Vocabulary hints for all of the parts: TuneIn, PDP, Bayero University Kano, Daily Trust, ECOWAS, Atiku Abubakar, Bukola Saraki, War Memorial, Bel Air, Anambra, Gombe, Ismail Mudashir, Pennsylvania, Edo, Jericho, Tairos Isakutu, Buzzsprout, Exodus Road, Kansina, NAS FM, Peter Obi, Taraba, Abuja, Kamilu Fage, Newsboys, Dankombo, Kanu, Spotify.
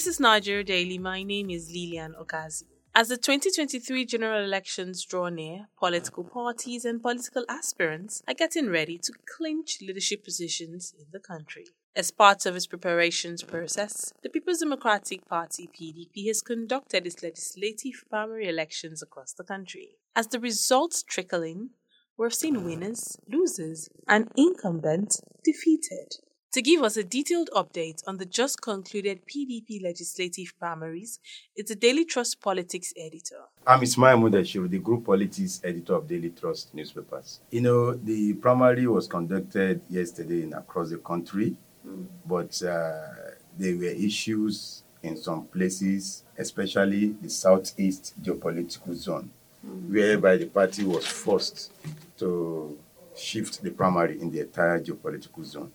This is Nigeria Daily. My name is Lilian Ogazi. As the 2023 general elections draw near, political parties and political aspirants are getting ready to clinch leadership positions in the country. As part of its preparations process, the People's Democratic Party (PDP) has conducted its legislative primary elections across the country. As the results trickle in, we've seen winners, losers, and incumbents defeated. To give us a detailed update on the just concluded PDP legislative primaries, it's the Daily Trust Politics editor. I'm Ismail Mudashir, the Group Politics editor of Daily Trust newspapers. You know, the primary was conducted yesterday across the country, but there were issues in some places, especially the southeast geopolitical zone, whereby the party was forced to shift the primary in the entire geopolitical zone.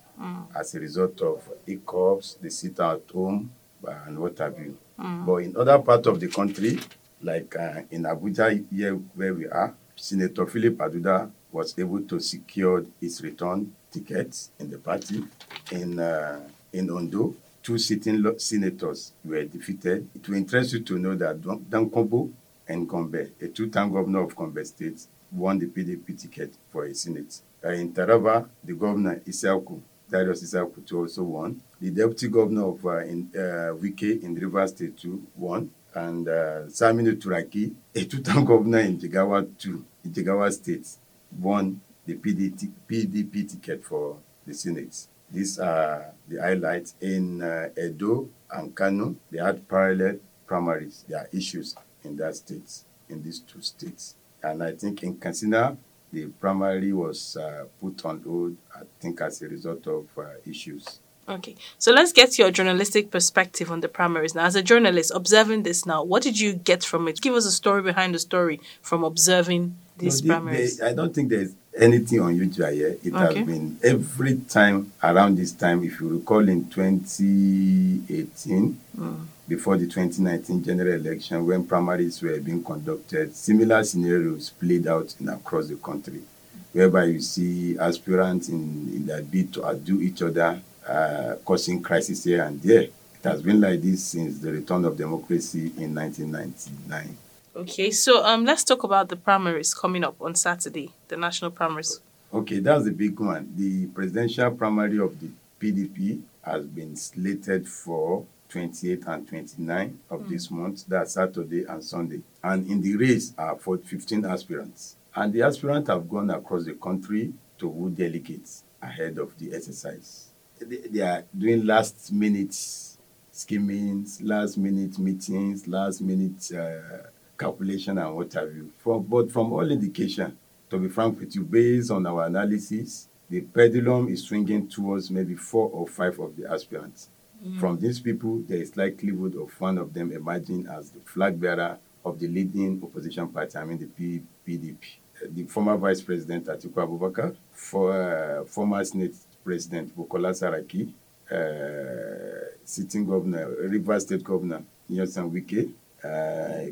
As a result of ECOWAS, the sit at home, and what have you. But in other parts of the country, like in Abuja, here where we are, Senator Philip Aduda was able to secure his return tickets in the party. In Ondo, two sitting senators were defeated. It will interest you to know that Dankombo and Gombe, a two-time governor of Gombe State, won the PDP ticket for a Senate. In Taraba, the governor, Iselko, Tairos Isakutu, also won. The deputy governor of Wike in Rivers State, too, won. And Saminu Turaki, a two-time governor in Jigawa, too, in Jigawa State, won the PDP ticket for the Senate. These are the highlights. In Edo and Kanu, they had parallel primaries. There are issues in that state, in these two states. And I think in Kansina, the primary was put on hold, I think, as a result of issues. Okay, so let's get your journalistic perspective on the primaries. Now, as a journalist observing this now, what did you get from it? Give us a story behind the story from observing these primaries. I don't think there's anything unusual here. It has been every time around this time, if you recall in 2018, before the 2019 general election, when primaries were being conducted, similar scenarios played out across the country, whereby you see aspirants in their bid to outdo each other, causing crisis here and there. It has been like this since the return of democracy in 1999. Okay, so let's talk about the primaries coming up on Saturday, the national primaries. Okay, that's the big one. The presidential primary of the PDP has been slated for 28 and 29 of this month. That's Saturday and Sunday. And in the race are 15 aspirants. And the aspirants have gone across the country to woo delegates ahead of the exercise. They are doing last-minute skimmings, last-minute meetings, last-minute calculation and what have you. But from all indication, to be frank with you, based on our analysis, the pendulum is swinging towards maybe 4 or 5 of the aspirants. From these people, there is likelihood of one of them emerging as the flag bearer of the leading opposition party, I mean the PDP. The former Vice President Atiku Abubakar, former Senate President Bukola Saraki, sitting governor, Rivers State Governor Nyesom Wike,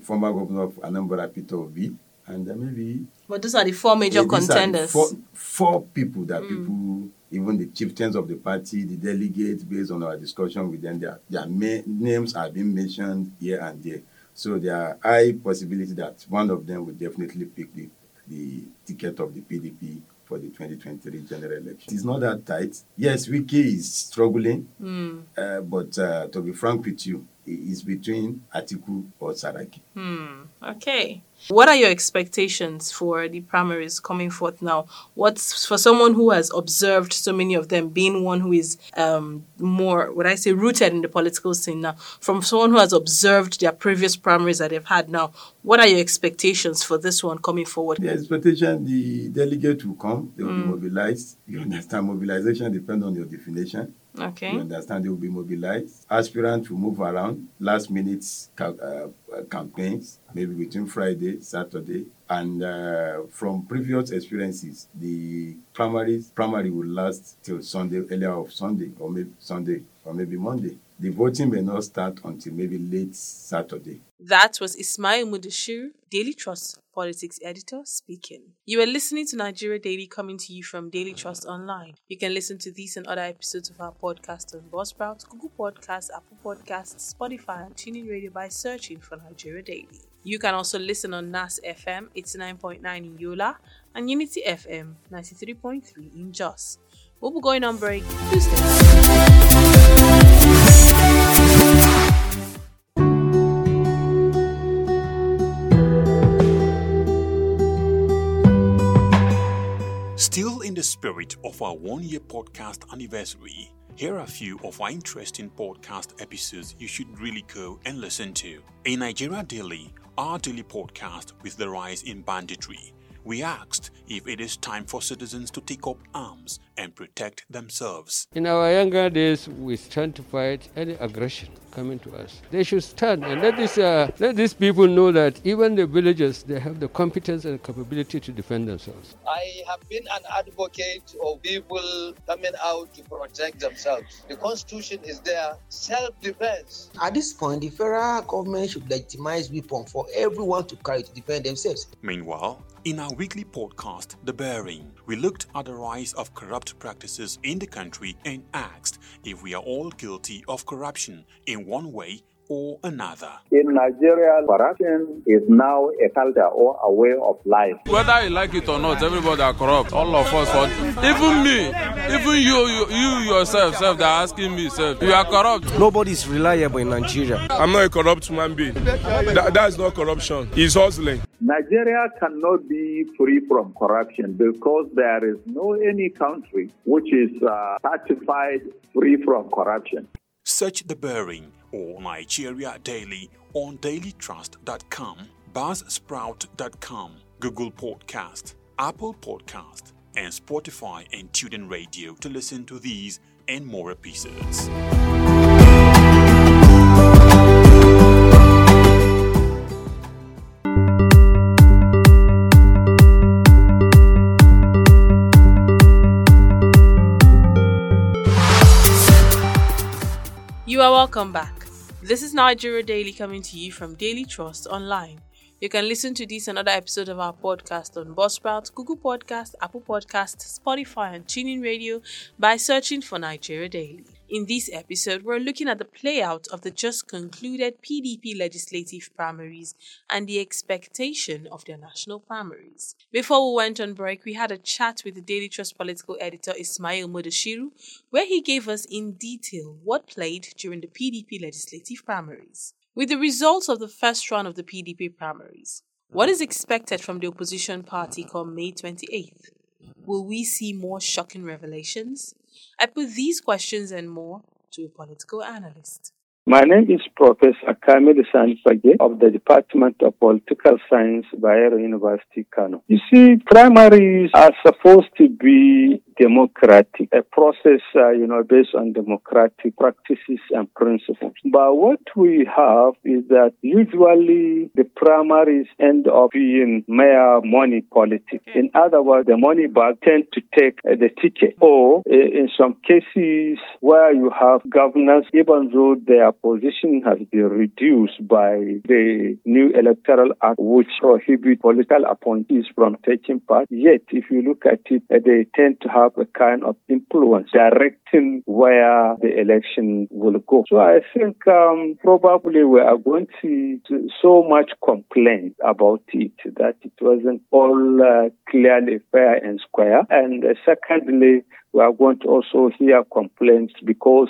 former governor of Anambra, Peter Obi, and maybe... But those are the four major contenders. Four people that people, even the chieftains of the party, the delegates, based on our discussion with them, their names are being mentioned here and there. So there are high possibility that one of them will definitely pick the ticket of the PDP for the 2023 general election. It's not that tight. Yes, Wiki is struggling, but to be frank with you, it's between Atiku or Saraki. Okay. What are your expectations for the primaries coming forth now? What's for someone who has observed so many of them, being one who is more rooted in the political scene now, from someone who has observed their previous primaries that they've had now, what are your expectations for this one coming forward? The expectation, the delegate will come, they will be mobilized. You understand, mobilization depends on your definition. Okay. You understand, they will be mobilized. Aspirants will move around, last-minute campaigns, maybe between Friday, Saturday. And from previous experiences, the primary will last till Sunday, earlier of Sunday, or maybe Sunday, or maybe Monday. The voting may not start until maybe late Saturday. That was Ismail Mudashir, Daily Trust politics editor speaking. You are listening to Nigeria Daily, coming to you from Daily Trust Online. You can listen to these and other episodes of our podcast on Buzzsprout, Google Podcasts, Apple Podcasts, Spotify and TuneIn Radio by searching for Nigeria Daily. You can also listen on NAS FM 89.9 in Yola and Unity FM 93.3 in Jos. We'll be going on break. Still in the spirit of our one-year podcast anniversary, here are a few of our interesting podcast episodes you should really go and listen to. In Nigeria Daily, our daily podcast with the rise in banditry, we asked if it is time for citizens to take up arms and protect themselves. In our younger days, we stand to fight any aggression coming to us. They should stand and let these people know that even the villagers, they have the competence and capability to defend themselves. I have been an advocate of people coming out to protect themselves. The Constitution is there, self-defense. At this point, the federal government should legitimize weapons for everyone to carry to defend themselves. Meanwhile, in our weekly podcast, The Bearing, we looked at the rise of corrupt practices in the country and asked if we are all guilty of corruption in one way or another. In Nigeria, corruption is now a culture or a way of life. Whether you like it or not, everybody are corrupt. All of us, even me, even you yourself, they're asking me, self, you are corrupt. Nobody is reliable in Nigeria. I'm not a corrupt human being. That's not corruption. It's hustling. Nigeria cannot be free from corruption because there is no any country which is certified free from corruption. Search The Bearing or Nigeria Daily on dailytrust.com, buzzsprout.com, Google Podcast, Apple Podcast, and Spotify and TuneIn Radio to listen to these and more episodes. You are welcome back. This is Nigeria Daily, coming to you from Daily Trust Online. You can listen to this and other episode of our podcast on Buzzsprout, Google Podcasts, Apple Podcasts, Spotify and TuneIn Radio by searching for Nigeria Daily. In this episode, we're looking at the playout of the just concluded PDP legislative primaries and the expectation of their national primaries. Before we went on break, we had a chat with the Daily Trust political editor Ismail Mudashir, where he gave us in detail what played during the PDP legislative primaries. With the results of the first round of the PDP primaries, what is expected from the opposition party come May 28th? Will we see more shocking revelations? I put these questions and more to a political analyst. My name is Professor Kamilu Fage of the Department of Political Science, Bayero University Kano. You see, primaries are supposed to be democratic, a process, based on democratic practices and principles. But what we have is that usually the primaries end up being mere money politics. In other words, the money bag tend to take the ticket. Or in some cases where you have governors, even though their position has been reduced by the new electoral act, which prohibits political appointees from taking part, yet if you look at it, they tend to have a kind of influence directing where the election will go. So I think probably we are going to see so much complaint about it that it wasn't all clearly fair and square. And secondly, we are going to also hear complaints because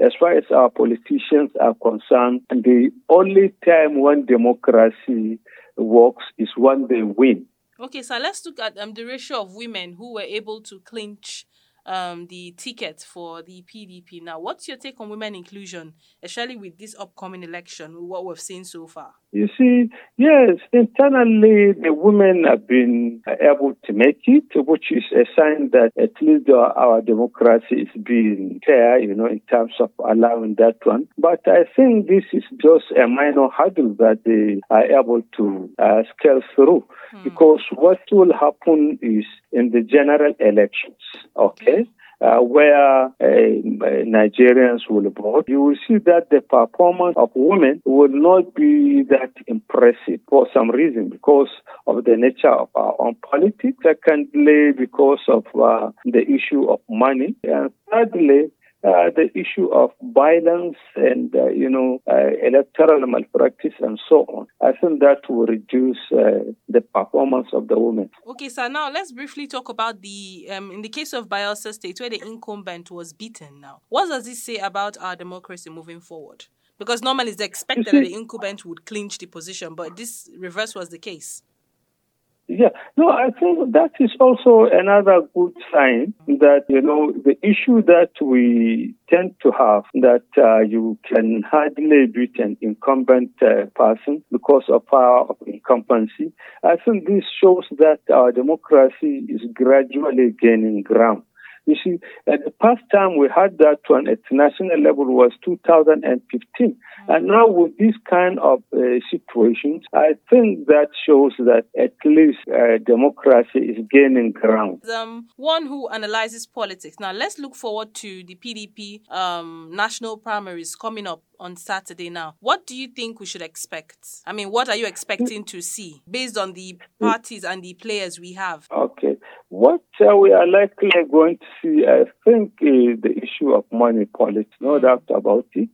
as far as our politicians are concerned, the only time when democracy works is when they win. Okay, so let's look at the ratio of women who were able to clinch the ticket for the PDP. Now, what's your take on women inclusion, especially with this upcoming election, what we've seen so far? You see, yes, internally the women have been able to make it, which is a sign that at least our democracy is being fair, in terms of allowing that one. But I think this is just a minor hurdle that they are able to scale through, because what will happen is in the general elections, okay? where Nigerians will vote, you will see that the performance of women will not be that impressive for some reason, because of the nature of our own politics. Secondly, because of the issue of money. And thirdly, the issue of violence and, electoral malpractice and so on. I think that will reduce the performance of the women. Okay, sir. Now, let's briefly talk about the, in the case of Bayelsa State, where the incumbent was beaten now. What does this say about our democracy moving forward? Because normally it's expected that the incumbent would clinch the position, but this reverse was the case. Yeah, no, I think that is also another good sign that, the issue that we tend to have, that you can hardly beat an incumbent person because of power of incumbency. I think this shows that our democracy is gradually gaining ground. You see, at the past time we had that one at national level was 2015. And now with this kind of situations, I think that shows that at least democracy is gaining ground. One who analyzes politics. Now, let's look forward to the PDP national primaries coming up on Saturday now. What do you think we should expect? I mean, what are you expecting to see based on the parties and the players we have? Okay. What we are likely going to see, I think, is the issue of money politics, no doubt about it.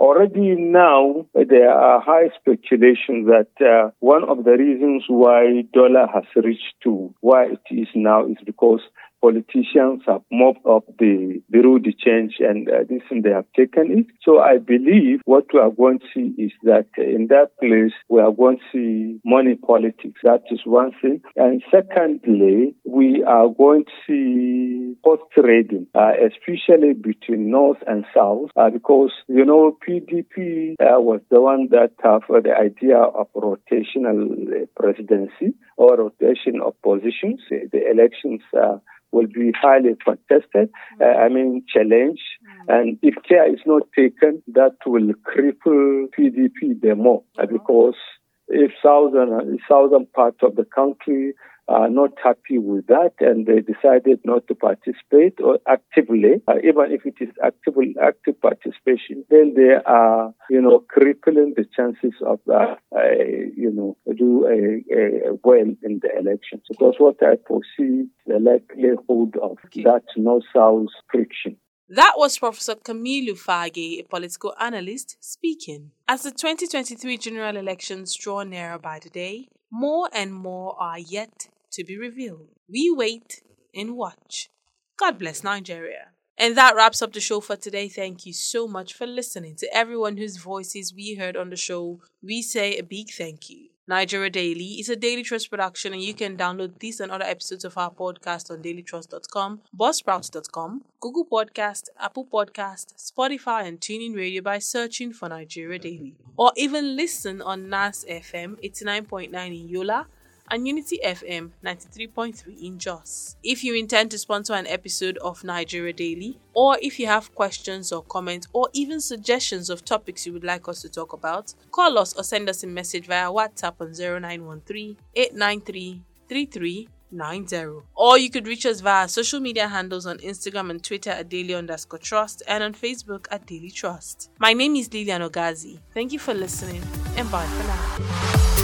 Already now, there are high speculations that one of the reasons why dollar has reached to where it is now is because politicians have mopped up the road change and this thing they have taken it. So I believe what we are going to see is that in that place, we are going to see money politics. That is one thing. And secondly, we are going to see post-trading, especially between North and South, because, PDP was the one that have the idea of rotational presidency or rotation of positions. The elections will be highly contested, challenged. And if care is not taken, that will cripple PDP the more. Because if southern parts of the country are not happy with that and they decided not to participate or actively, even if it is active participation, then they are, crippling the chances of, do well in the elections. Because what I foresee the likelihood of that North-South friction. That was Professor Kamilu Fage, a political analyst, speaking. As the 2023 general elections draw nearer by the day, more and more are yet to be revealed. We wait and watch. God bless Nigeria. And that wraps up the show for today. Thank you so much for listening. To everyone whose voices we heard on the show, we say a big thank you. Nigeria Daily is a Daily Trust production, and you can download this and other episodes of our podcast on dailytrust.com, buzzsprout.com, Google Podcast, Apple Podcast, Spotify, and TuneIn Radio by searching for Nigeria Daily. Or even listen on NAS FM 89.9 in Yola and Unity FM 93.3 in Jos. If you intend to sponsor an episode of Nigeria Daily, or if you have questions or comments, or even suggestions of topics you would like us to talk about, call us or send us a message via WhatsApp on 0913-893-3390. Or you could reach us via social media handles on Instagram and Twitter at Daily_Trust and on Facebook at Daily Trust. My name is Lilian Ogazi. Thank you for listening, and bye for now.